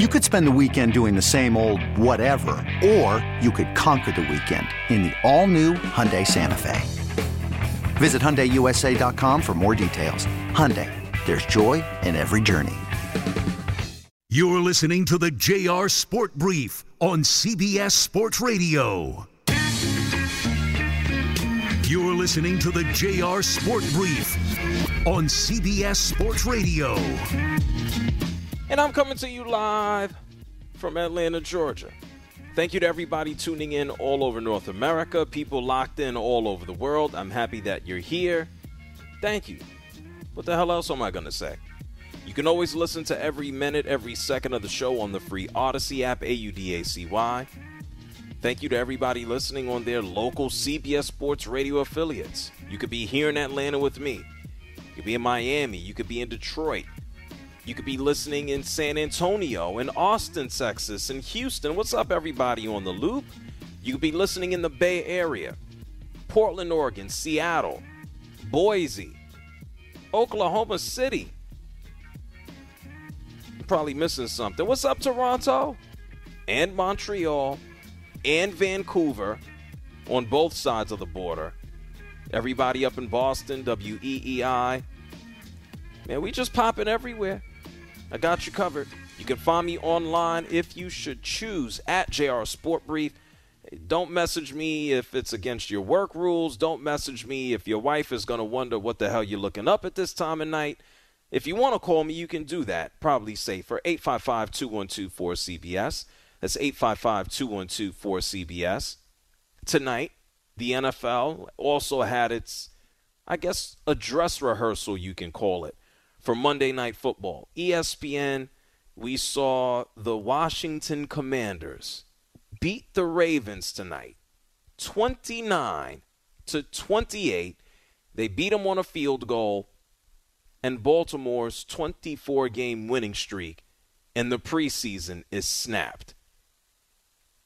You could spend the weekend doing the same old whatever, or you could conquer the weekend in the all-new Hyundai Santa Fe. Visit HyundaiUSA.com for more details. Hyundai, there's joy in every journey. You're listening to the JR Sport Brief on CBS Sports Radio. You're listening to the JR Sport Brief on CBS Sports Radio. And I'm coming to you live from Atlanta, Georgia. Thank you to everybody tuning in all over North America, people locked in all over the world. I'm happy that you're here. Thank you. What the hell else am I going to say? You can always listen to every minute, every second of the show on the free Odyssey app, A-U-D-A-C-Y. Thank you to everybody listening on their local CBS Sports Radio affiliates. You could be here in Atlanta with me. You could be in Miami. You could be in Detroit. You could be listening in San Antonio, in Austin, Texas, in Houston. What's up, everybody on the loop? You could be listening in the Bay Area, Portland, Oregon, Seattle, Boise, Oklahoma City. I'm probably missing something. What's up, Toronto and Montreal and Vancouver on both sides of the border? Everybody up in Boston, WEEI. Man, we just popping everywhere. I got you covered. You can find me online if you should choose at JR Sport Brief. Don't message me if it's against your work rules. Don't message me if your wife is going to wonder what the hell you're looking up at this time of night. If you want to call me, you can do that. Probably safer. 855-212-4CBS. That's 855-212-4CBS. Tonight, the NFL also had its, I guess, a dress rehearsal, you can call it, for Monday Night Football. ESPN, we saw the Washington Commanders beat the Ravens tonight, 29-28. They beat them on a field goal, and Baltimore's 24-game winning streak in the preseason is snapped.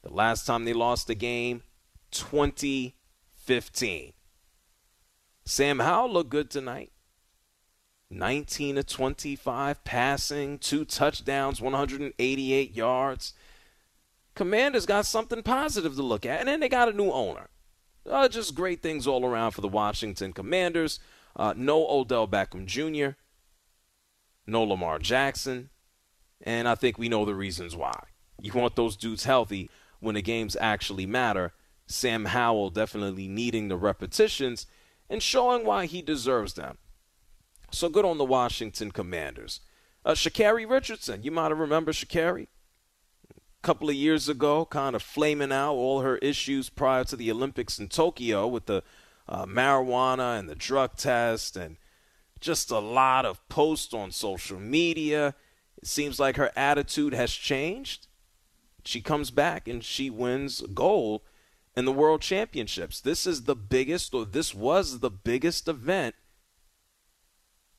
The last time they lost a game, 2015. Sam Howell looked good tonight. 19 of 25 passing, 2 touchdowns, 188 yards. Commanders got something positive to look at, and then they got a new owner. Just great things all around for the Washington Commanders. No Odell Beckham Jr., no Lamar Jackson, and I think we know the reasons why. You want those dudes healthy when the games actually matter. Sam Howell definitely needing the repetitions and showing why he deserves them. So good on the Washington Commanders. Sha'Carri Richardson, you might have remembered Sha'Carri. A couple of years ago, kind of flaming out all her issues prior to the Olympics in Tokyo with the marijuana and the drug test and just a lot of posts on social media. It seems like her attitude has changed. She comes back and she wins gold in the World Championships. This was the biggest event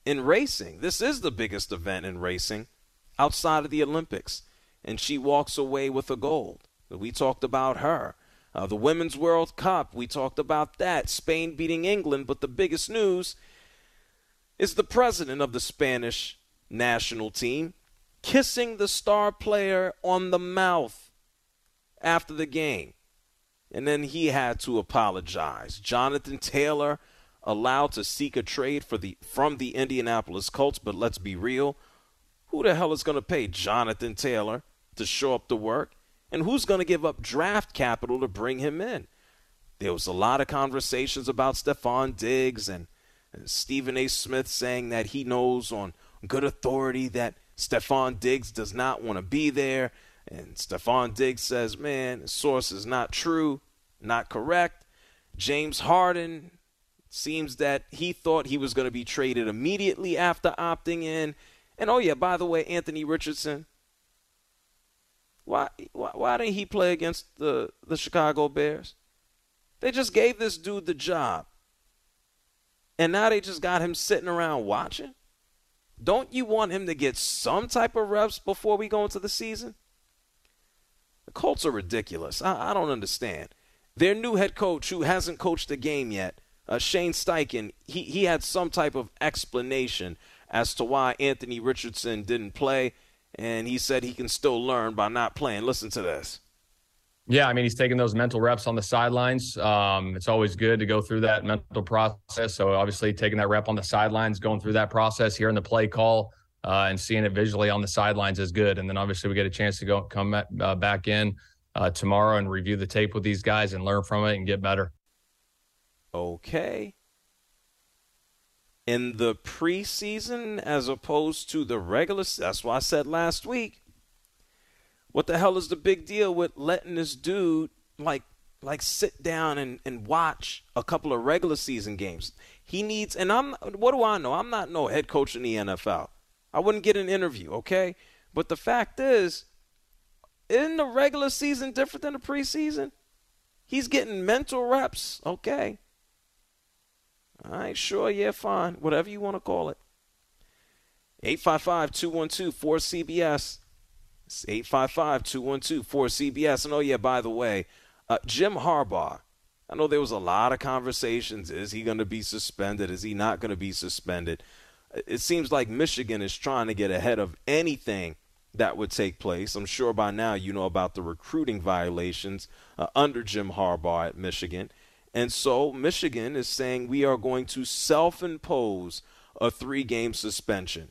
in racing. This is the biggest event in racing outside of the Olympics. And she walks away with a gold. We talked about her. The Women's World Cup, we talked about that. Spain beating England. But the biggest news is the president of the Spanish national team kissing the star player on the mouth after the game. And then he had to apologize. Jonathan Taylor allowed to seek a trade from the Indianapolis Colts. But let's be real. Who the hell is going to pay Jonathan Taylor to show up to work? And who's going to give up draft capital to bring him in? There was a lot of conversations about Stephon Diggs and Stephen A. Smith saying that he knows on good authority that Stephon Diggs does not want to be there. And Stephon Diggs says, man, the source is not true, not correct. James Harden, seems that he thought he was going to be traded immediately after opting in. And, oh, yeah, by the way, Anthony Richardson, Why didn't he play against the Chicago Bears? They just gave this dude the job. And now they just got him sitting around watching? Don't you want him to get some type of reps before we go into the season? The Colts are ridiculous. I don't understand. Their new head coach, who hasn't coached a game yet, Shane Steichen, he had some type of explanation as to why Anthony Richardson didn't play, and he said he can still learn by not playing. Listen to this. Yeah, I mean, he's taking those mental reps on the sidelines. It's always good to go through that mental process. So obviously taking that rep on the sidelines, going through that process, hearing the play call, and seeing it visually on the sidelines is good. And then obviously we get a chance to come back in tomorrow and review the tape with these guys and learn from it and get better. Okay. In the preseason as opposed to the regular, that's why I said last week, what the hell is the big deal with letting this dude like sit down and watch a couple of regular season games? He needs, and what do I know? I'm not no head coach in the NFL. I wouldn't get an interview, okay? But the fact is, isn't the regular season different than the preseason? He's getting mental reps, okay? All right, sure, yeah, fine. Whatever you want to call it. 855-212-4CBS. It's 855-212-4CBS. And, oh, yeah, by the way, Jim Harbaugh, I know there was a lot of conversations. Is he going to be suspended? Is he not going to be suspended? It seems like Michigan is trying to get ahead of anything that would take place. I'm sure by now you know about the recruiting violations under Jim Harbaugh at Michigan. And so Michigan is saying we are going to self-impose a 3-game suspension.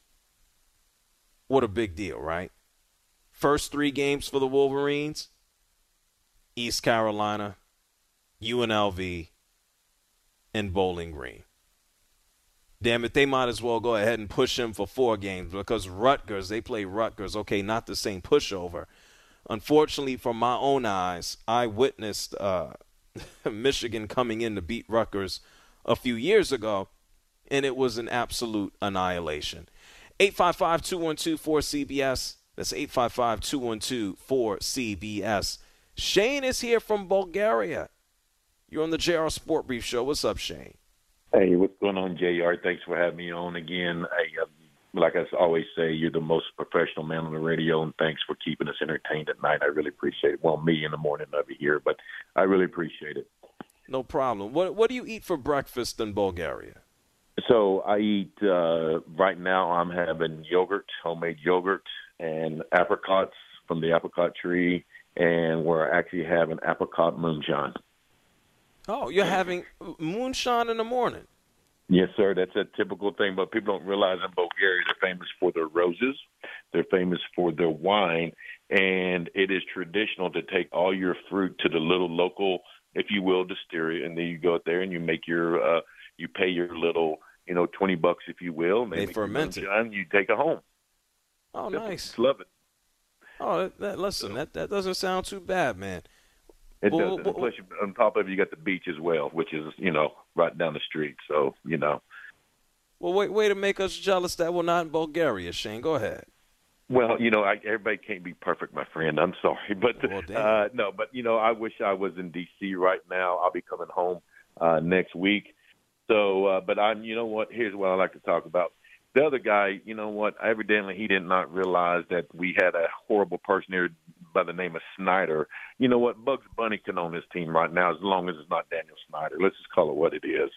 What a big deal, right? First 3 games for the Wolverines, East Carolina, UNLV, and Bowling Green. Damn it, they might as well go ahead and push him for 4 games because Rutgers, they play Rutgers. Okay, not the same pushover. Unfortunately, from my own eyes, I witnessed Michigan coming in to beat Rutgers a few years ago, and it was an absolute annihilation. 855-212-4CBS. That's 855-212-4CBS. Shane is here from Bulgaria. You're on the JR Sport Brief Show. What's up, Shane? Hey, what's going on, JR? Thanks for having me on again. Like I always say, you're the most professional man on the radio, and thanks for keeping us entertained at night. I really appreciate it. Well, me in the morning over here, but I really appreciate it. No problem. What do you eat for breakfast in Bulgaria? So I eat right now I'm having yogurt, homemade yogurt, and apricots from the apricot tree, and we're actually having apricot moonshine. Oh, you're having moonshine in the morning? Yes, sir. That's a typical thing, but people don't realize in Bulgaria they're famous for their roses. They're famous for their wine, and it is traditional to take all your fruit to the little local, if you will, distillery, and then you go out there and you make your you pay your little, $20 if you will. They ferment it. You take it home. Oh, nice. Love it. Oh, listen, that doesn't sound too bad, man. It doesn't. Plus, on top of it, you got the beach as well, which is, right down the street. So, Well, way to make us jealous that we're not in Bulgaria, Shane. Go ahead. Well, everybody can't be perfect, my friend. I'm sorry. But, no, but, I wish I was in D.C. right now. I'll be coming home next week. So, but I'm, here's what I like to talk about. The other guy, evidently he did not realize that we had a horrible person here by the name of Snyder. Bugs Bunny can own his team right now as long as it's not Daniel Snyder. Let's just call it what it is.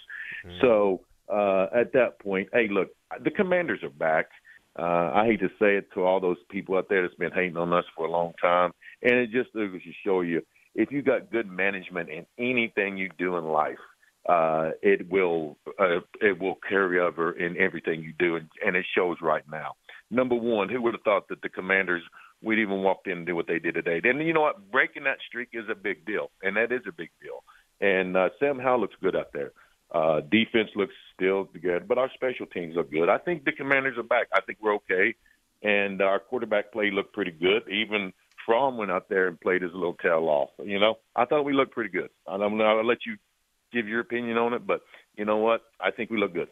Mm-hmm. So at that point, hey, look, the Commanders are back. I hate to say it to all those people out there that's been hating on us for a long time. And it just goes to show you, if you got good management in anything you do in life, it will carry over in everything you do, and it shows right now. Number one, who would have thought that the Commanders would even walk in and do what they did today? And you know what? Breaking that streak is a big deal, and that is a big deal. And Sam Howell looks good out there. Defense looks still good, but our special teams look good. I think the Commanders are back. I think we're okay. And our quarterback play looked pretty good. Even Fromm went out there and played his little tail off. I thought we looked pretty good. I don't know. I'll let you give your opinion on it, but you know what? I think we look good.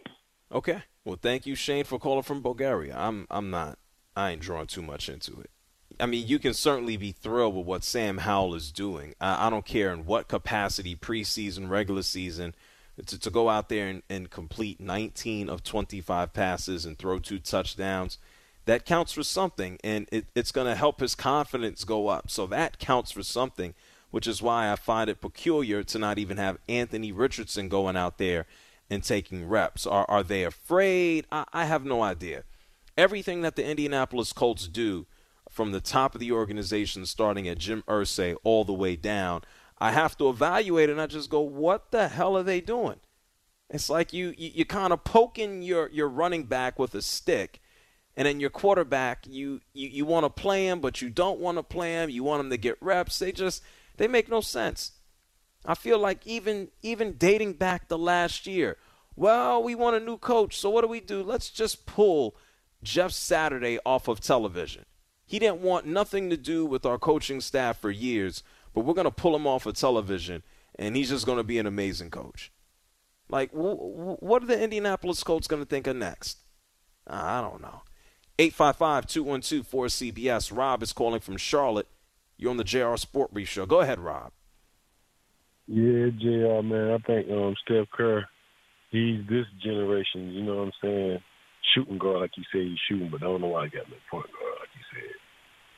Okay. Well, thank you, Shane, for calling from Bulgaria. I ain't drawn too much into it. I mean, you can certainly be thrilled with what Sam Howell is doing. I don't care in what capacity, preseason, regular season, to go out there and complete 19 of 25 passes and throw 2 touchdowns. That counts for something, and it's going to help his confidence go up. So that counts for something, which is why I find it peculiar to not even have Anthony Richardson going out there and taking reps. Are they afraid? I have no idea. Everything that the Indianapolis Colts do, from the top of the organization, starting at Jim Irsay all the way down, I have to evaluate it, and I just go, what the hell are they doing? It's like you're kind of poking your running back with a stick, and then your quarterback, you want to play him, but you don't want to play him. You want him to get reps. They make no sense. I feel like even dating back to last year, well, we want a new coach, so what do? Let's just pull Jeff Saturday off of television. He didn't want nothing to do with our coaching staff for years, but we're going to pull him off of television, and he's just going to be an amazing coach. Like, what are the Indianapolis Colts going to think of next? I don't know. 855-212-4CBS. Rob is calling from Charlotte. You're on the JR Sport Brief Show. Go ahead, Rob. Yeah, JR, man, I think Steph Curry, he's this generation, you know what I'm saying, shooting guard like you say he's shooting, but I don't know why I got no point guard like you said.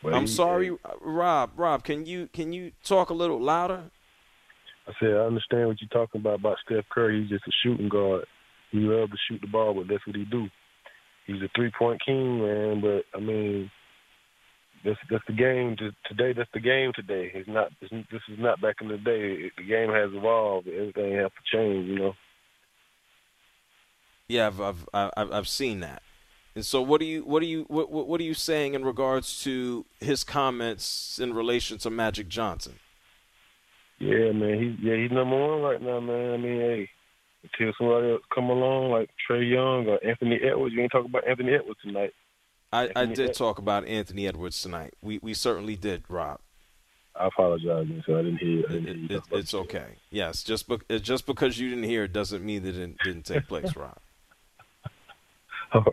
But I'm sorry, Rob, can you talk a little louder? I said I understand what you're talking about Steph Curry. He's just a shooting guard. He loves to shoot the ball, but that's what he do. He's a three-point king, man, but, I mean, that's the game today. That's the game today. This is not back in the day. The game has evolved. Everything has to change, you know. Yeah, I've seen that. And so, what are you saying in regards to his comments in relation to Magic Johnson? Yeah, man, he's number 1 right now, man. I mean, hey, until somebody else come along like Trae Young or Anthony Edwards, you ain't talking about Anthony Edwards tonight. I did talk about Anthony Edwards tonight. We certainly did, Rob. I apologize, man. So I didn't hear it's okay. Yes, just because you didn't hear it doesn't mean that it didn't take place, Rob. Oh.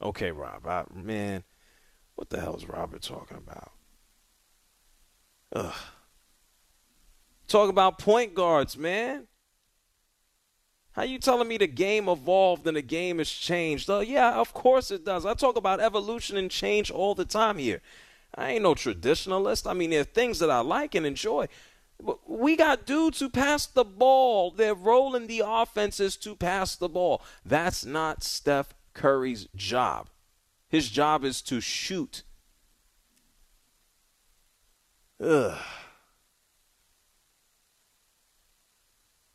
Okay, Rob. Man, what the hell is Robert talking about? Ugh. Talk about point guards, man. How you telling me the game evolved and the game has changed? Yeah, of course it does. I talk about evolution and change all the time here. I ain't no traditionalist. I mean, there are things that I like and enjoy. But we got dudes who pass the ball. Their role in the offense is to pass the ball. That's not Steph Curry's job. His job is to shoot. Ugh.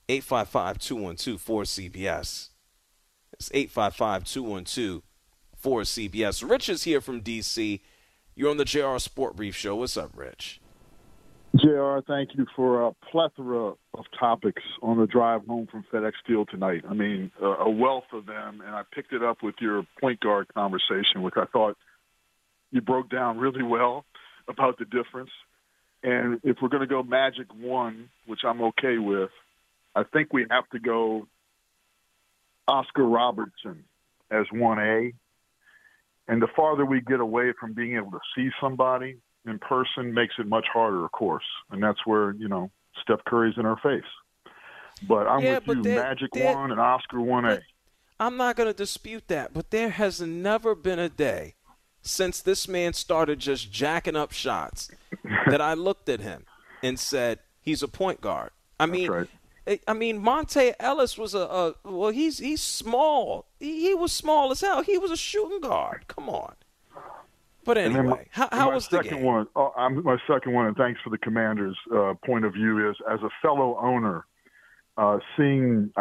855-212-4CBS. It's 855-212-4CBS. Rich is here from D.C. You're on the JR Sport Brief Show. What's up, Rich? JR, thank you for a plethora of topics on the drive home from FedEx Field tonight. I mean, a wealth of them, and I picked it up with your point guard conversation, which I thought you broke down really well about the difference. And if we're going to go Magic 1, which I'm okay with, I think we have to go Oscar Robertson as 1A. And the farther we get away from being able to see somebody in person makes it much harder, of course. And that's where, you know, Steph Curry's in our face. But I'm with you, Magic 1 and Oscar 1A. I'm not going to dispute that, but there has never been a day since this man started just jacking up shots that I looked at him and said, he's a point guard. I mean, Monte Ellis was he's small. He was small as hell. He was a shooting guard. Come on. But anyway, how was the game? My second one, and thanks for the Commanders' point of view, is as a fellow owner, I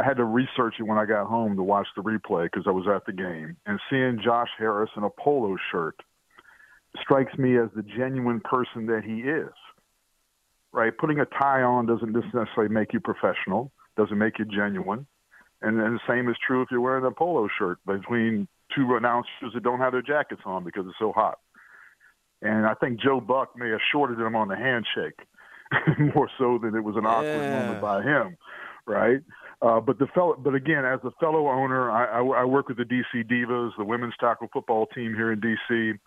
had to research it when I got home to watch the replay because I was at the game, and seeing Josh Harris in a polo shirt strikes me as the genuine person that he is. Right, putting a tie on doesn't necessarily make you professional, doesn't make you genuine. And then the same is true if you're wearing a polo shirt between two announcers that don't have their jackets on because it's so hot. And I think Joe Buck may have shorted him on the handshake more so than it was an awkward moment by him, right? But again, as a fellow owner, I work with the D.C. Divas, the women's tackle football team here in D.C.,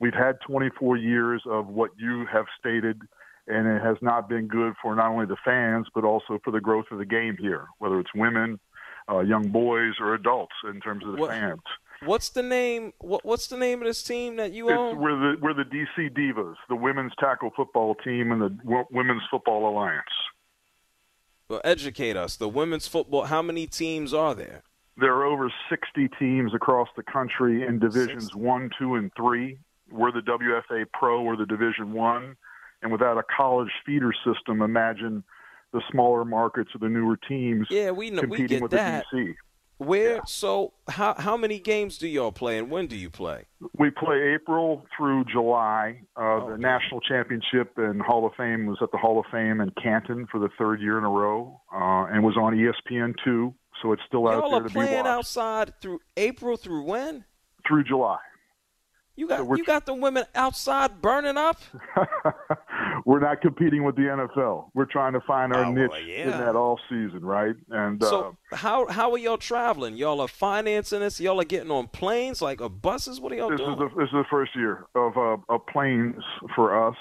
We've had 24 years of what you have stated, and it has not been good for not only the fans, but also for the growth of the game here, whether it's women, young boys, or adults in terms of the fans. What's the name? What's the name of this team that you own? We're the DC Divas, the women's tackle football team, and the Women's Football Alliance. Well, educate us. The women's football. How many teams are there? There are over 60 teams across the country in divisions 1, 2, and 3. We're the WFA Pro, or the Division 1, and without a college feeder system, imagine the smaller markets or the newer teams. Yeah, we get with that. The DC. Where? Yeah. So how many games do y'all play, and when do you play? We play April through July. The national championship and Hall of Fame was at the Hall of Fame in Canton for the third year in a row, and was on ESPN2, so it's still out there to be watched. Y'all are playing outside through April through when? Through July. You got the women outside burning up? We're not competing with the NFL. We're trying to find our niche in that off season, right? And so how are y'all traveling? Y'all are financing this? Y'all are getting on planes, like buses? What are y'all doing? This is the first year of planes for us.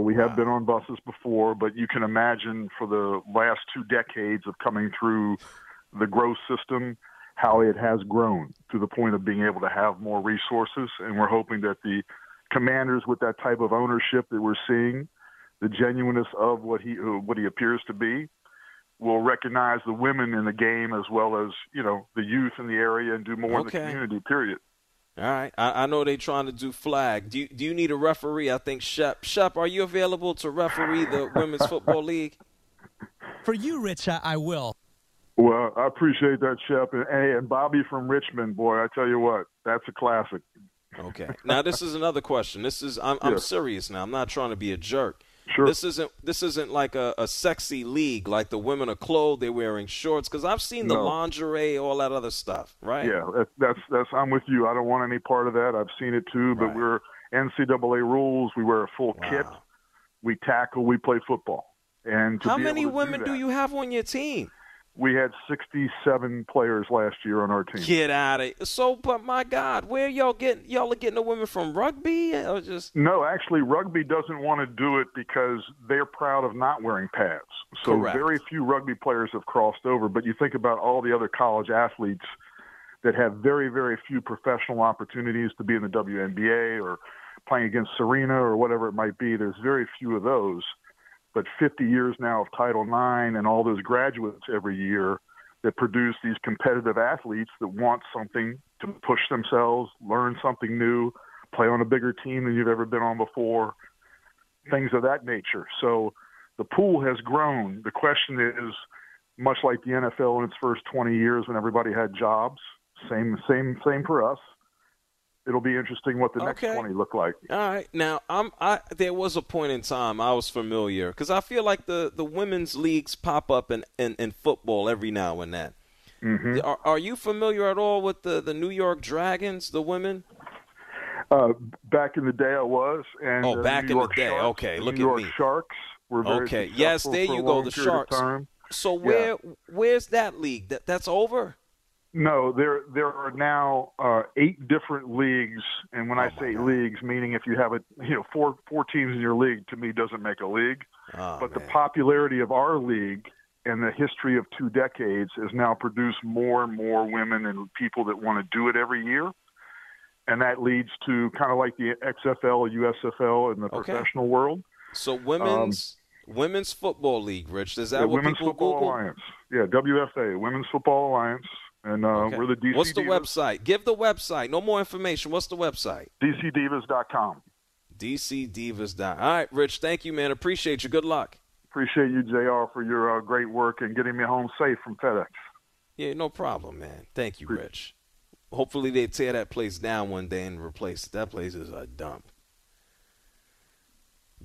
We have been on buses before, but you can imagine for the last 2 decades of coming through the growth system, how it has grown to the point of being able to have more resources. And we're hoping that the Commanders, with that type of ownership that we're seeing, the genuineness of what he appears to be, will recognize the women in the game as well as, the youth in the area, and do more in the community, period. All right. I know they're trying to do flag. Do you need a referee? I think Shep, are you available to referee the Women's Football League? For you, Rich, I will. Well, I appreciate that, Shep. And Bobby from Richmond, boy, I tell you what, that's a classic. Okay. Now, this is another question. I'm serious now. I'm not trying to be a jerk. Sure. This isn't like a sexy league, like the women are clothed, they're wearing shorts, because I've seen the lingerie, all that other stuff, right? Yeah, that's I'm with you. I don't want any part of that. I've seen it too, but we're NCAA rules. We wear a full kit. We tackle. We play football. And how many women do you have on your team? We had 67 players last year on our team. Get out of it. So, but my God, where y'all are getting the women from? Rugby? Or just... No, actually, rugby doesn't want to do it because they're proud of not wearing pads. So very few rugby players have crossed over. But you think about all the other college athletes that have very, very few professional opportunities to be in the WNBA or playing against Serena or whatever it might be. There's very few of those. But 50 years now of Title IX and all those graduates every year that produce these competitive athletes that want something to push themselves, learn something new, play on a bigger team than you've ever been on before, things of that nature. So the pool has grown. The question is, much like the NFL in its first 20 years when everybody had jobs, same for us. It'll be interesting what the next 20 look like. All right. Now, there was a point in time I was familiar, because I feel like the women's leagues pop up in football every now and then. Mm-hmm. Are you familiar at all with the New York Dragons, the women? Back in the day I was. And back in the day. Sharks, okay, look at me. New York Sharks were very successful. Yes, there you go, the Sharks. So where's that league? That's over? No, there are now 8 different leagues, and when I say leagues, meaning if you have four teams in your league, to me doesn't make a league. The popularity of our league and the history of 2 decades has now produced more and more women and people that want to do it every year, and that leads to kind of like the XFL, USFL in the professional world. So Women's Football League, Rich, is that what people Google? Women's Football Alliance. Yeah, WFA, Women's Football Alliance. And we're the DC Divas. What's the website? Give the website. No more information. What's the website? DCDivas.com. DCDivas.com. All right, Rich, thank you, man. Appreciate you. Good luck. Appreciate you, JR, for your great work and getting me home safe from FedEx. Yeah, no problem, man. Thank you, Rich. Hopefully they tear that place down one day and replace it. That place is a dump.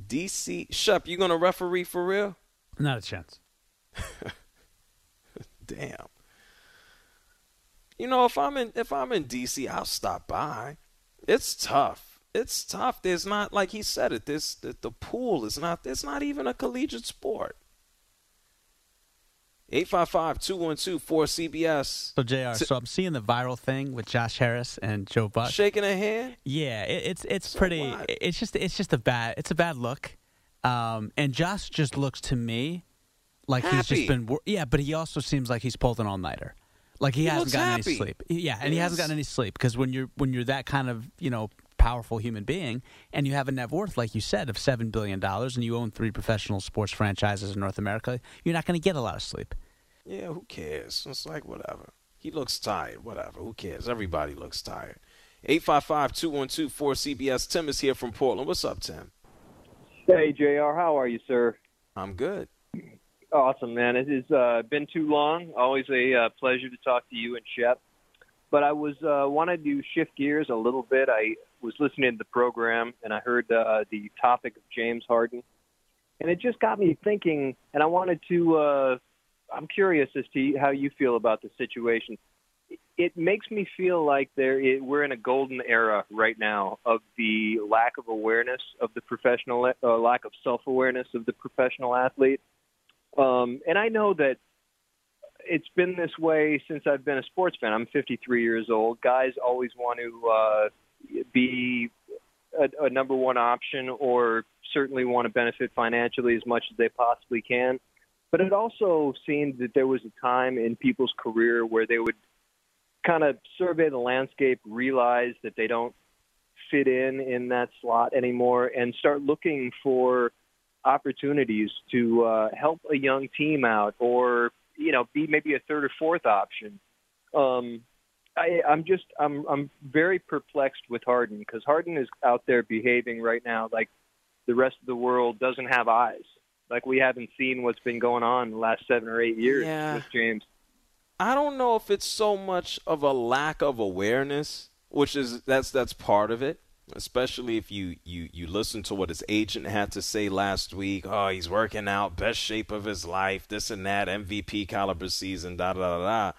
DC. Shep, you going to referee for real? Not a chance. Damn. You know, if I'm in D.C., I'll stop by. It's tough. It's tough. There's not, like he said it, the pool is not even a collegiate sport. 855-212-4CBS. So, JR, so I'm seeing the viral thing with Josh Harris and Joe Buck. Shaking a hand? Yeah, it's so pretty. What? It's a bad look. And Josh just looks to me like happy. He's just been – yeah, but he also seems like he's pulled an all-nighter. Like he hasn't gotten happy. Any sleep. Yeah, and he hasn't gotten any sleep because when you're that kind of, you know, powerful human being and you have a net worth, like you said, of $7 billion and you own 3 professional sports franchises in North America, you're not going to get a lot of sleep. Yeah, who cares? It's like whatever. He looks tired. Whatever. Who cares? Everybody looks tired. 855-212-4CBS. Tim is here from Portland. What's up, Tim? Hey, JR. How are you, sir? I'm good. Awesome, man. It has been too long. Always a pleasure to talk to you and Shep. But I was wanted to shift gears a little bit. I was listening to the program, and I heard the topic of James Harden. And it just got me thinking, and I wanted to I'm curious as to how you feel about the situation. It makes me feel like we're in a golden era right now of the lack of awareness of the professional, lack of self-awareness of the professional athlete. And I know that it's been this way since I've been a sports fan. I'm 53 years old. Guys always want to be a number one option or certainly want to benefit financially as much as they possibly can. But it also seemed that there was a time in people's career where they would kind of survey the landscape, realize that they don't fit in that slot anymore, and start looking for opportunities to help a young team out or, you know, be maybe a third or fourth option. I'm very perplexed with Harden because Harden is out there behaving right now like the rest of the world doesn't have eyes. Like we haven't seen what's been going on in the last 7 or 8 years with James. I don't know if it's so much of a lack of awareness, which is that's part of it, especially if you listen to what his agent had to say last week. Oh, he's working out, best shape of his life, this and that, MVP caliber season, da-da-da-da.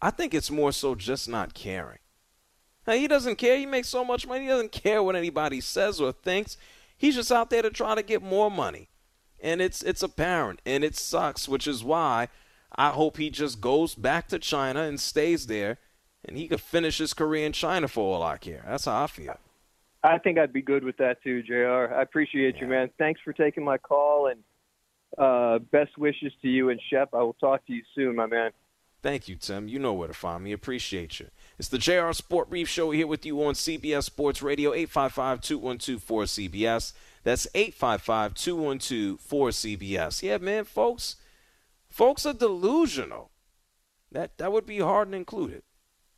I think it's more so just not caring. Now, he doesn't care. He makes so much money. He doesn't care what anybody says or thinks. He's just out there to try to get more money. And it's apparent, and it sucks, which is why I hope he just goes back to China and stays there, and he could finish his career in China for all I care. That's how I feel. I think I'd be good with that too, JR. I appreciate you, man. Thanks for taking my call, and best wishes to you and Shep. I will talk to you soon, my man. Thank you, Tim. You know where to find me. Appreciate you. It's the JR Sport Brief Show here with you on CBS Sports Radio, 855-212-4CBS. That's 855-212-4CBS. Yeah, man, folks are delusional. That would be Harden included.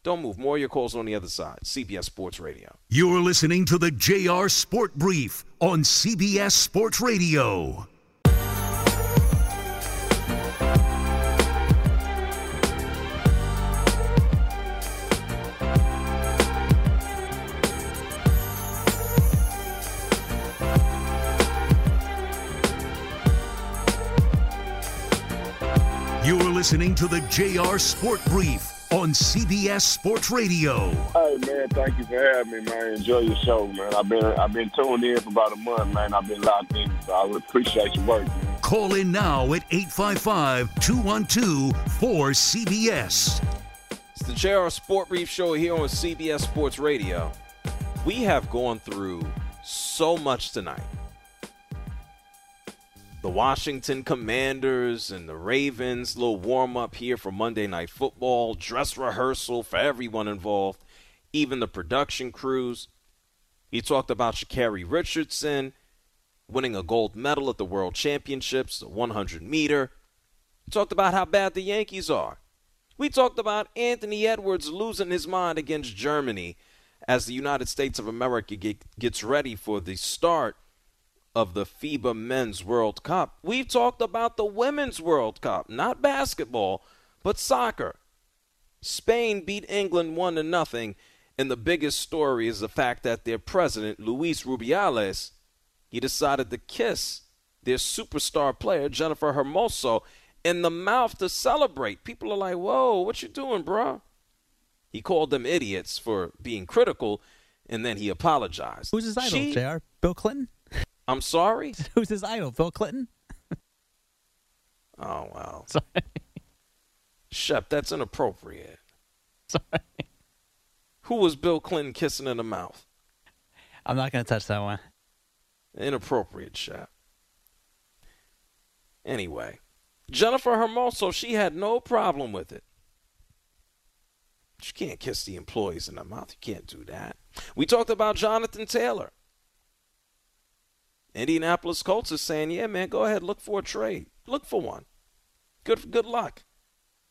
Don't move. More of your calls on the other side. CBS Sports Radio. You're listening to the JR Sport Brief on CBS Sports Radio. Listening to the JR Sport Brief on CBS Sports Radio. Hey man, thank you for having me, man. Enjoy your show, man. I've been tuned in for about a month, man. I've been locked in, so I would appreciate your work, man. Call in now at 855-212-4CBS. It's the JR Sport Brief Show here on CBS Sports Radio. We have gone through so much tonight. The Washington Commanders and the Ravens, little warm-up here for Monday Night Football, dress rehearsal for everyone involved, even the production crews. He talked about Sha'Carri Richardson winning a gold medal at the World Championships, the 100-meter. He talked about how bad the Yankees are. We talked about Anthony Edwards losing his mind against Germany as the United States of America gets ready for the start of the FIBA Men's World Cup. We've talked about the Women's World Cup, not basketball, but soccer. Spain beat England 1-0, and the biggest story is the fact that their president, Luis Rubiales, he decided to kiss their superstar player, Jennifer Hermoso, in the mouth to celebrate. People are like, whoa, what you doing, bro? He called them idiots for being critical, and then he apologized. Who's his idol, JR? Bill Clinton? I'm sorry? Who's his idol, Bill Clinton? Oh, wow. Sorry. Shep, that's inappropriate. Sorry. Who was Bill Clinton kissing in the mouth? I'm not going to touch that one. Inappropriate, Shep. Anyway, Jennifer Hermoso, she had no problem with it. You can't kiss the employees in the mouth. You can't do that. We talked about Jonathan Taylor. Indianapolis Colts is saying, yeah, man, go ahead, look for a trade. Look for one. Good luck.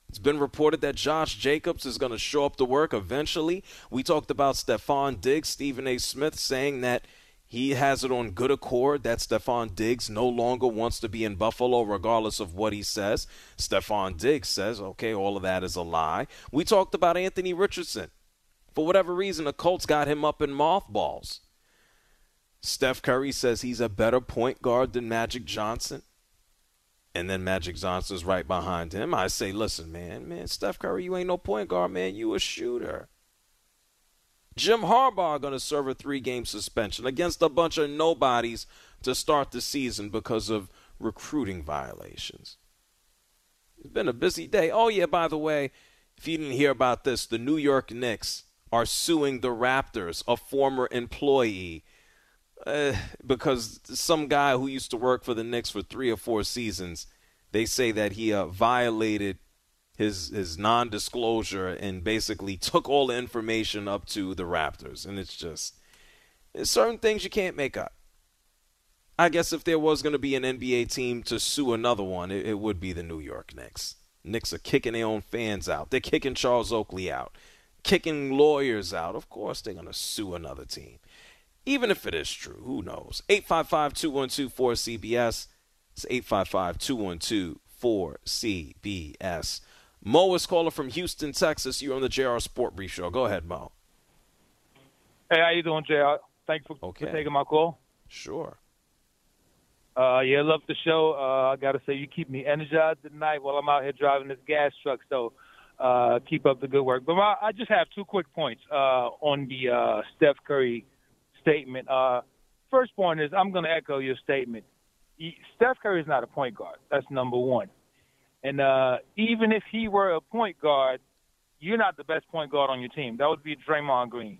It's been reported that Josh Jacobs is going to show up to work eventually. We talked about Stephon Diggs, Stephen A. Smith, saying that he has it on good accord that Stephon Diggs no longer wants to be in Buffalo regardless of what he says. Stephon Diggs says, okay, all of that is a lie. We talked about Anthony Richardson. For whatever reason, the Colts got him up in mothballs. Steph Curry says he's a better point guard than Magic Johnson. And then Magic Johnson's right behind him. I say, listen, man, Steph Curry, you ain't no point guard, man. You a shooter. Jim Harbaugh going to serve a 3-game suspension against a bunch of nobodies to start the season because of recruiting violations. It's been a busy day. Oh, yeah, by the way, if you didn't hear about this, the New York Knicks are suing the Raptors, a former employee, because some guy who used to work for the Knicks for 3 or 4 seasons, they say that he violated his non-disclosure and basically took all the information up to the Raptors. And it's just, there's certain things you can't make up. I guess if there was going to be an NBA team to sue another one, it would be the New York Knicks. Knicks are kicking their own fans out. They're kicking Charles Oakley out, kicking lawyers out. Of course, they're going to sue another team. Even if it is true, who knows? 855-212-4CBS. It's 855-212-4CBS. Mo is calling from Houston, Texas. You're on the JR Sport Brief Show. Go ahead, Mo. Hey, how you doing, JR? Thanks for taking my call. Sure. Yeah, love the show. I got to say, you keep me energized tonight while I'm out here driving this gas truck, so keep up the good work. But I just have 2 quick points on the Steph Curry statement. First point is I'm going to echo your statement. Steph Curry is not a point guard. That's number 1. And even if he were a point guard, you're not the best point guard on your team. That would be Draymond Green.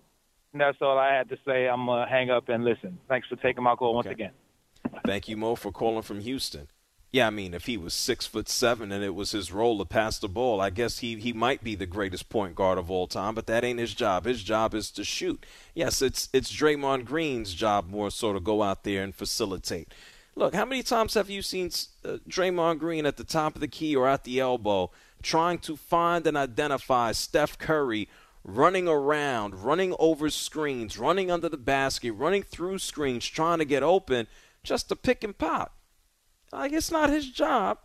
And that's all I had to say. I'm going to hang up and listen. Thanks for taking my call once again. Thank you, Mo, for calling from Houston. Yeah, I mean, if he was 6'7" and it was his role to pass the ball, I guess he might be the greatest point guard of all time, but that ain't his job. His job is to shoot. Yes, it's Draymond Green's job more so to go out there and facilitate. Look, how many times have you seen Draymond Green at the top of the key or at the elbow trying to find and identify Steph Curry running around, running over screens, running under the basket, running through screens, trying to get open just to pick and pop? Like, it's not his job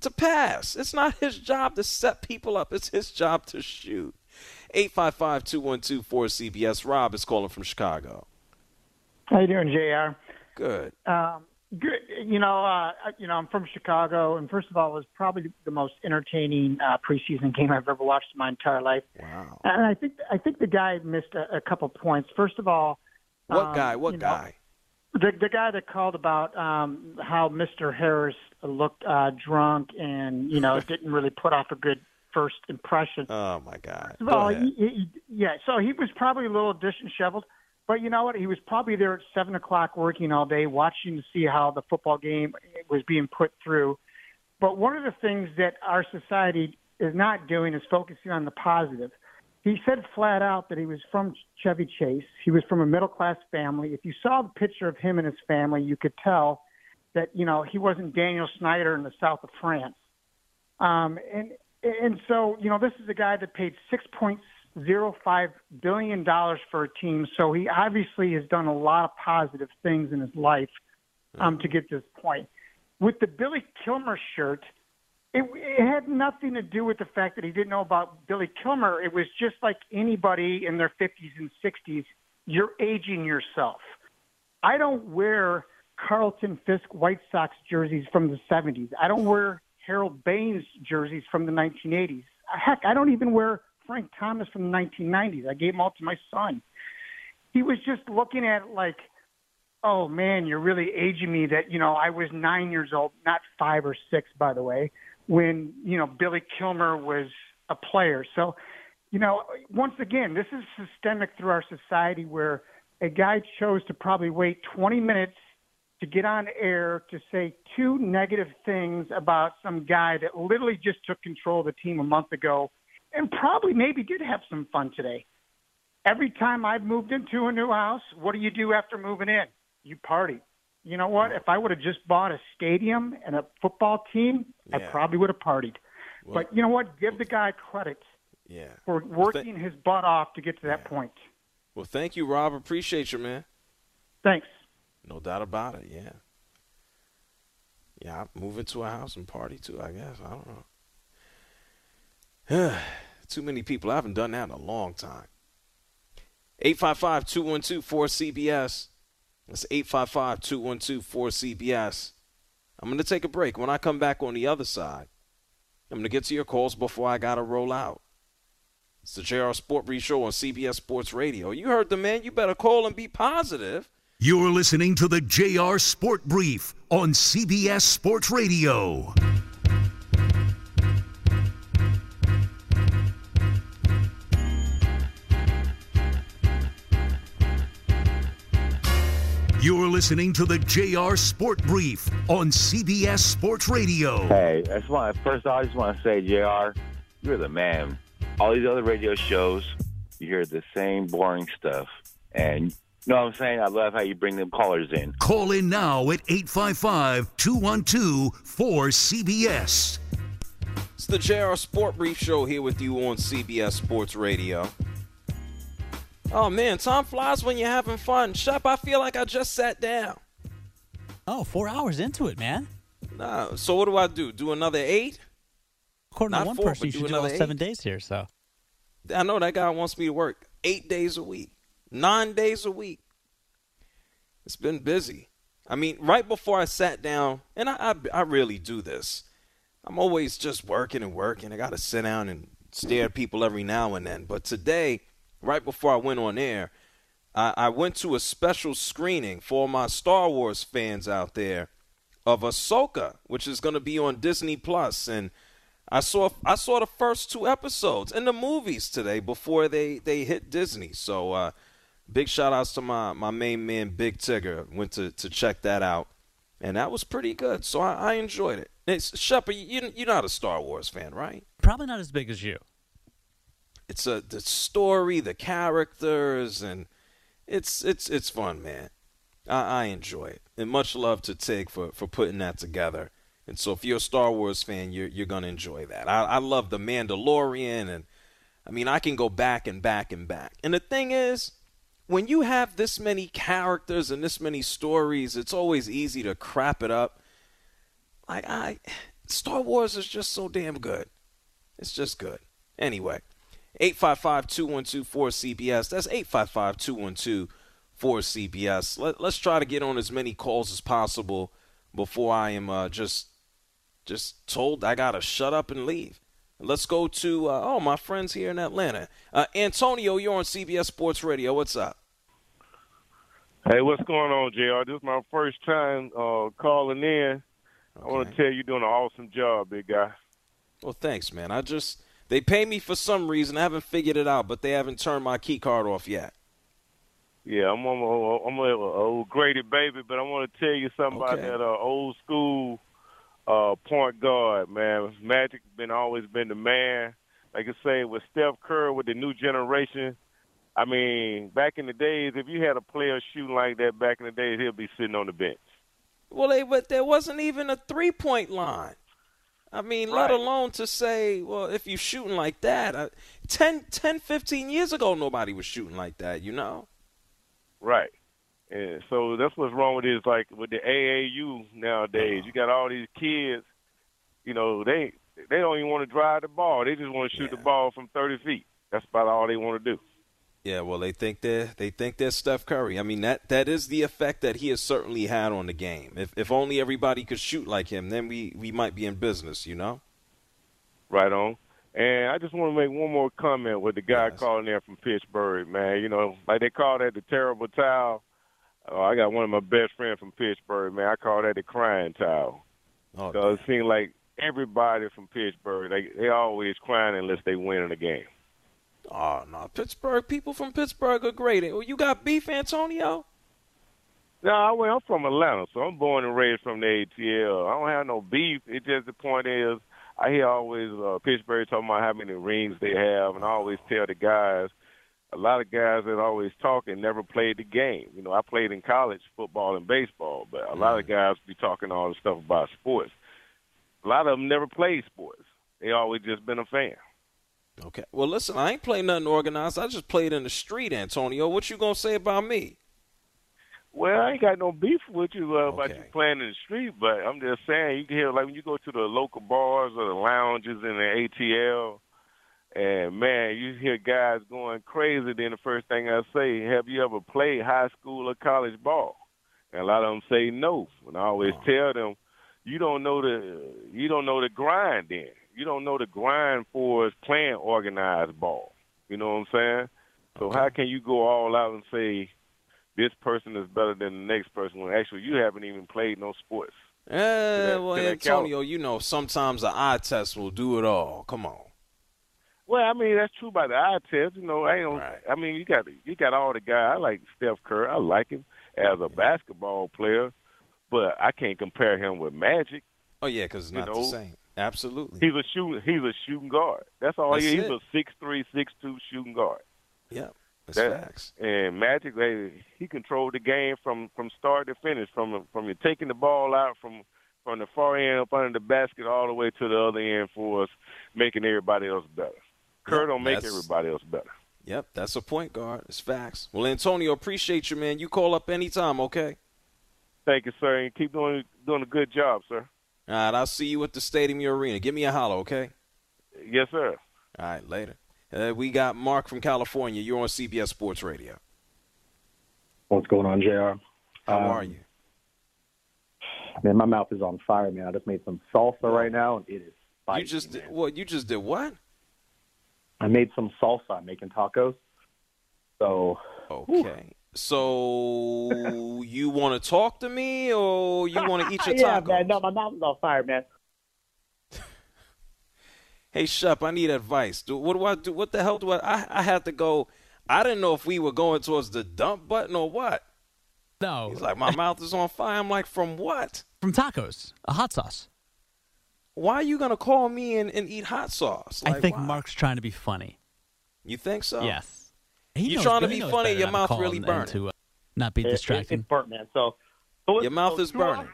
to pass. It's not his job to set people up. It's his job to shoot. 855-212-4CBS. Rob is calling from Chicago. How you doing, JR? Good. Good. You know, I'm from Chicago, and first of all, it was probably the most entertaining preseason game I've ever watched in my entire life. Wow! And I think the guy missed a couple points. First of all, what guy? What guy? The guy that called about how Mr. Harris looked drunk and didn't really put off a good first impression. Oh my God! Well, so he was probably a little disheveled. But you know what? He was probably there at 7 o'clock working all day, watching to see how the football game was being put through. But one of the things that our society is not doing is focusing on the positive. He said flat out that he was from Chevy Chase. He was from a middle-class family. If you saw the picture of him and his family, you could tell that, he wasn't Daniel Snyder in the south of France. And so, this is a guy that paid $6.05 billion for a team, so he obviously has done a lot of positive things in his life to get this point. With the Billy Kilmer shirt, it had nothing to do with the fact that he didn't know about Billy Kilmer. It was just like anybody in their 50s and 60s, you're aging yourself. I don't wear Carlton Fisk White Sox jerseys from the 70s. I don't wear Harold Baines jerseys from the 1980s. Heck, I don't even wear Frank Thomas from the 1990s. I gave them all to my son. He was just looking at it like, oh, man, you're really aging me that, you know, I was 9 years old, not 5 or 6, by the way, when, you know, Billy Kilmer was a player. So, you know, once again, this is systemic through our society where a guy chose to probably wait 20 minutes to get on air to say 2 negative things about some guy that literally just took control of the team a month ago and probably maybe did have some fun today. Every time I've moved into a new house, what do you do after moving in? You party. You know what? If I would have just bought a stadium and a football team, yeah, I probably would have partied. Well, but you know what? Give the guy credit for working his butt off to get to that point. Well, thank you, Rob. Appreciate you, man. Thanks. No doubt about it, yeah. Yeah, I move into a house and party too, I guess. I don't know. Too many people. I haven't done that in a long time. 855-212-4CBS. That's 855-212-4CBS. I'm going to take a break. When I come back on the other side, I'm going to get to your calls before I got to roll out. It's the JR Sport Brief Show on CBS Sports Radio. You heard the man. You better call and be positive. You're listening to the JR Sport Brief on CBS Sports Radio. You're listening to the JR Sport Brief on CBS Sports Radio. Hey, first off, I just want to say, JR, you're the man. All these other radio shows, you hear the same boring stuff. And you know what I'm saying? I love how you bring them callers in. Call in now at 855-212-4CBS. It's the JR Sport Brief Show here with you on CBS Sports Radio. Oh, man, time flies when you're having fun. Shep, I feel like I just sat down. Oh, 4 hours into it, man. Nah, so what do I do? Do another 8? According to one person, you should do all 7 days here, so. I know that guy wants me to work 8 days a week, 9 days a week. It's been busy. I mean, right before I sat down, and I really do this. I'm always just working and working. I got to sit down and stare at people every now and then. But today, right before I went on air, I went to a special screening for my Star Wars fans out there of Ahsoka, which is going to be on Disney Plus. And I saw the first 2 episodes in the movies today before they hit Disney. So big shout-outs to my main man, Big Tigger. Went to check that out. And that was pretty good. So I enjoyed it. Shepard, you're not a Star Wars fan, right? Probably not as big as you. It's the story, the characters, and it's fun, man. I enjoy it. And much love to Tig for putting that together. And so if you're a Star Wars fan, you're going to enjoy that. I love The Mandalorian, and I mean, I can go back and back and back. And the thing is, when you have this many characters and this many stories, it's always easy to crap it up. Star Wars is just so damn good. It's just good. Anyway. 855-212-4CBS. That's 855-212-4CBS. Let's try to get on as many calls as possible before I am just told I got to shut up and leave. Let's go to, my friends here in Atlanta. Antonio, you're on CBS Sports Radio. What's up? Hey, what's going on, JR? This is my first time calling in. Okay. I want to tell you, you're doing an awesome job, big guy. Well, thanks, man. They pay me for some reason. I haven't figured it out, but they haven't turned my key card off yet. Yeah, I'm an old graded baby, but I want to tell you something about that old school point guard, man. Magic always been the man. Like I say, with Steph Curry, with the new generation, I mean, back in the days, if you had a player shooting like that back in the days, he'll be sitting on the bench. Well, but there wasn't even a three-point line. I mean, right. Let alone to say, well, if you're shooting like that, 15 years ago, nobody was shooting like that, you know? Right. And so that's what's wrong with this, like with the AAU nowadays. Uh-huh. You got all these kids, you know, they don't even want to drive the ball. They just want to shoot the ball from 30 feet. That's about all they want to do. Yeah, well, they think they're Steph Curry. I mean, that is the effect that he has certainly had on the game. If only everybody could shoot like him, then we might be in business, you know? Right on. And I just want to make one more comment with the guy calling in from Pittsburgh, man. You know, like they call that the terrible towel. I got one of my best friends from Pittsburgh, man. I call that the crying towel. Because it seems like everybody from Pittsburgh, they always crying unless they win in a game. Oh, no. Pittsburgh, people from Pittsburgh are great. You got beef, Antonio? No, well, I'm from Atlanta, so I'm born and raised from the ATL. I don't have no beef. It's just the point is I hear always Pittsburgh talking about how many rings they have, and I always tell the guys, a lot of guys that always talking never played the game. You know, I played in college football and baseball, but a lot of guys be talking all this stuff about sports. A lot of them never played sports. They always just been a fan. Okay. Well, listen, I ain't playing nothing organized. I just played in the street, Antonio. What you going to say about me? Well, I ain't got no beef with you about you playing in the street, but I'm just saying, you can hear, like, when you go to the local bars or the lounges in the ATL, and, man, you hear guys going crazy. Then the first thing I say, have you ever played high school or college ball? And a lot of them say no. And I always tell them, you don't know the grind then. You don't know the grind for us playing organized ball. You know what I'm saying? So how can you go all out and say this person is better than the next person when actually you haven't even played no sports? Well, Antonio, you know, sometimes the eye test will do it all. Come on. Well, I mean, that's true by the eye test. You know, I mean, you got all the guys. I like Steph Curry. I like him as a basketball player, but I can't compare him with Magic. Oh, yeah, because it's not the same. Absolutely. He's a shooting guard. That's all he is. He's a 6'3", 6'2" shooting guard. Yeah, that's facts. And Magic, he controlled the game from start to finish, from you taking the ball out from the far end up under the basket all the way to the other end for us, making everybody else better. Kerr don't make everybody else better. Yep, that's a point guard. It's facts. Well, Antonio, appreciate you, man. You call up anytime, okay? Thank you, sir. And keep doing a good job, sir. All right, I'll see you at the stadium, your arena. Give me a holler, okay? Yes, sir. All right, later. We got Mark from California. You're on CBS Sports Radio. What's going on, JR? How are you? Man, my mouth is on fire, man. I just made some salsa right now, and it is spicy. You just did what? I made some salsa. I'm making tacos. So So you want to talk to me, or you want to eat your tacos? Yeah, man. No, my mouth is on fire, man. Hey, Shep, I need advice. What do I do? What the hell do I have to go? I didn't know if we were going towards the dump button or what. No. He's like, my mouth is on fire. I'm like, from what? From tacos, a hot sauce. Why are you going to call me and eat hot sauce? Like, I think Mark's trying to be funny. You think so? Yes. You're trying to be funny. Your mouth really burning. To not be distracted. It's burnt, man. So your mouth is burning.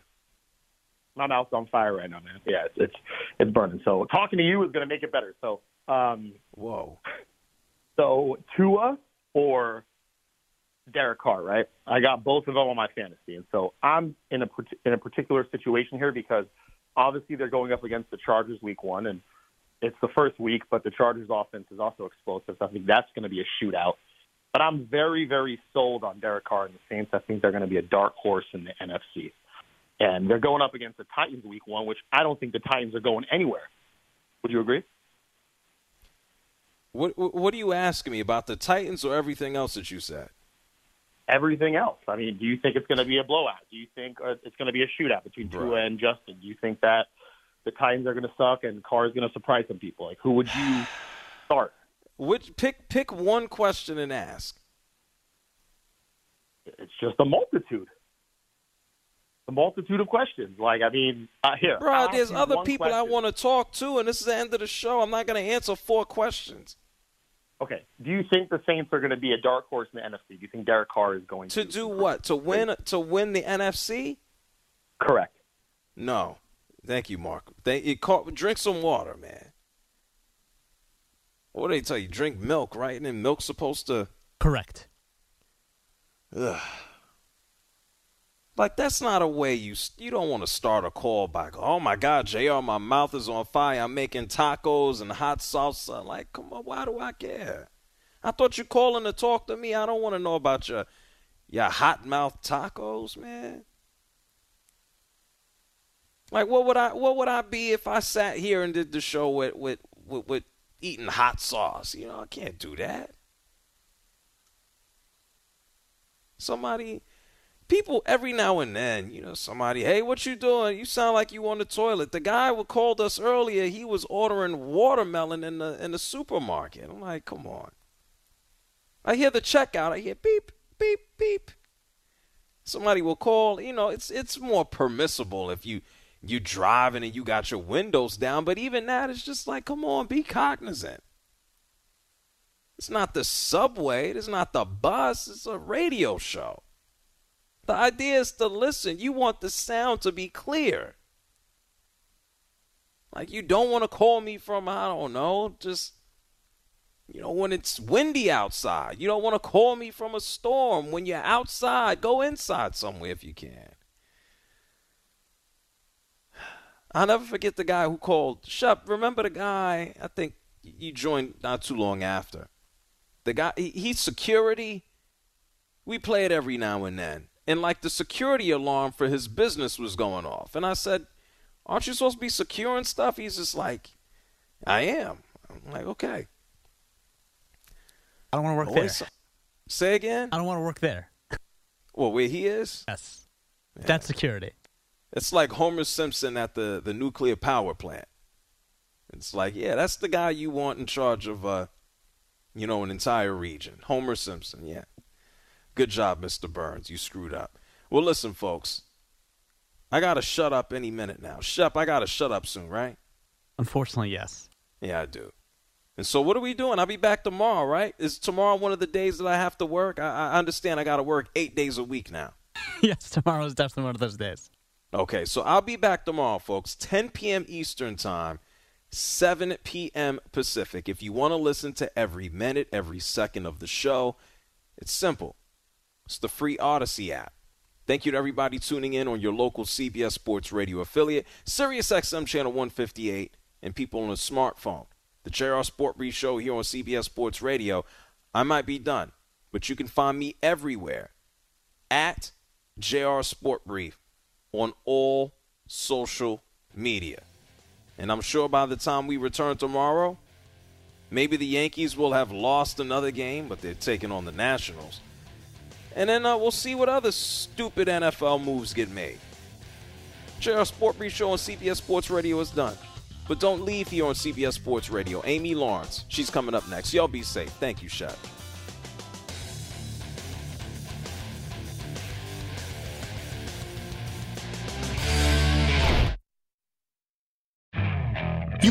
My mouth's on fire right now, man. Yeah, it's burning. So talking to you is going to make it better. So whoa. So Tua or Derek Carr, right? I got both of them on my fantasy, and so I'm in a particular situation here because obviously they're going up against the Chargers week 1, and it's the first week, but the Chargers offense is also explosive. So I think that's going to be a shootout. But I'm very, very sold on Derek Carr and the Saints. I think they're going to be a dark horse in the NFC. And they're going up against the Titans week 1, which I don't think the Titans are going anywhere. Would you agree? What are you asking me about, the Titans or everything else that you said? Everything else. I mean, do you think it's going to be a blowout? Do you think it's going to be a shootout between Tua and Justin? Do you think that the Titans are going to suck and Carr is going to surprise some people? Like, who would you start? Pick one question and ask. It's just a multitude. A multitude of questions. Like, I mean, here. Bro, there's other people I want to talk to, and this is the end of the show. I'm not going to answer 4 questions. Okay. Do you think the Saints are going to be a dark horse in the NFC? Do you think Derek Carr is going to do what? To win the NFC? Correct. No. Thank you, Mark. Drink some water, man. What do they tell you? Drink milk, right? And then milk's supposed to... Correct. Ugh. Like, that's not a way you don't want to start a call by, oh, my God, JR, my mouth is on fire. I'm making tacos and hot salsa. Like, come on, why do I care? I thought you calling to talk to me. I don't want to know about your hot mouth tacos, man. Like, what would I be if I sat here and did the show with eating hot sauce? You know, I can't do that. Somebody... people every now and then, you know, somebody, hey, what you doing? You sound like you on the toilet. The guy who called us earlier, he was ordering watermelon in the supermarket. I'm like, come on. I hear the checkout. I hear beep, beep, beep. Somebody will call. You know, it's more permissible if you driving and you got your windows down. But even that is just like, come on, be cognizant. It's not the subway. It's not the bus. It's a radio show. The idea is to listen. You want the sound to be clear. Like, you don't want to call me from, I don't know, just, you know, when it's windy outside. You don't want to call me from a storm. When you're outside, go inside somewhere if you can. I'll never forget the guy who called. Shep, remember the guy, I think he joined not too long after. The guy, he's security. We play it every now and then. And, like, the security alarm for his business was going off. And I said, aren't you supposed to be securing stuff? He's just like, I am. I'm like, okay. I don't want to work there. Say again? I don't want to work there. Well, where he is? Yes. Yeah. That's security. It's like Homer Simpson at the nuclear power plant. It's like, yeah, that's the guy you want in charge of, you know, an entire region. Homer Simpson, yeah. Good job, Mr. Burns. You screwed up. Well, listen, folks. I got to shut up any minute now. Shep, I got to shut up soon, right? Unfortunately, yes. Yeah, I do. And so what are we doing? I'll be back tomorrow, right? Is tomorrow one of the days that I have to work? I understand I got to work 8 days a week now. Yes, tomorrow is definitely one of those days. Okay, so I'll be back tomorrow, folks. 10 p.m. Eastern time, 7 p.m. Pacific. If you want to listen to every minute, every second of the show, it's simple. It's the free Odyssey app. Thank you to everybody tuning in on your local CBS Sports Radio affiliate, Sirius XM Channel 158, and people on a smartphone. The JR Sport Brief Show here on CBS Sports Radio. I might be done, but you can find me everywhere at JR Sport Brief on all social media. And I'm sure by the time we return tomorrow, maybe the Yankees will have lost another game, but they're taking on the Nationals. And then we'll see what other stupid NFL moves get made. JR Sport Brief Show on CBS Sports Radio is done. But don't leave here on CBS Sports Radio. Amy Lawrence, she's coming up next. Y'all be safe. Thank you, Shep. You